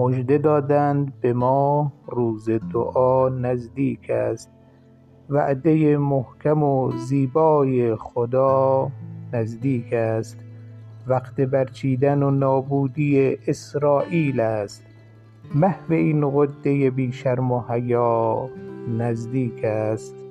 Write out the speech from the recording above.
مژده دادند به ما روز دعا نزدیک است، وعده محکم و زیبای خدا نزدیک است، وقت برچیدن و نابودی اسرائیل است، محو این غده بی شرم و حیا نزدیک است.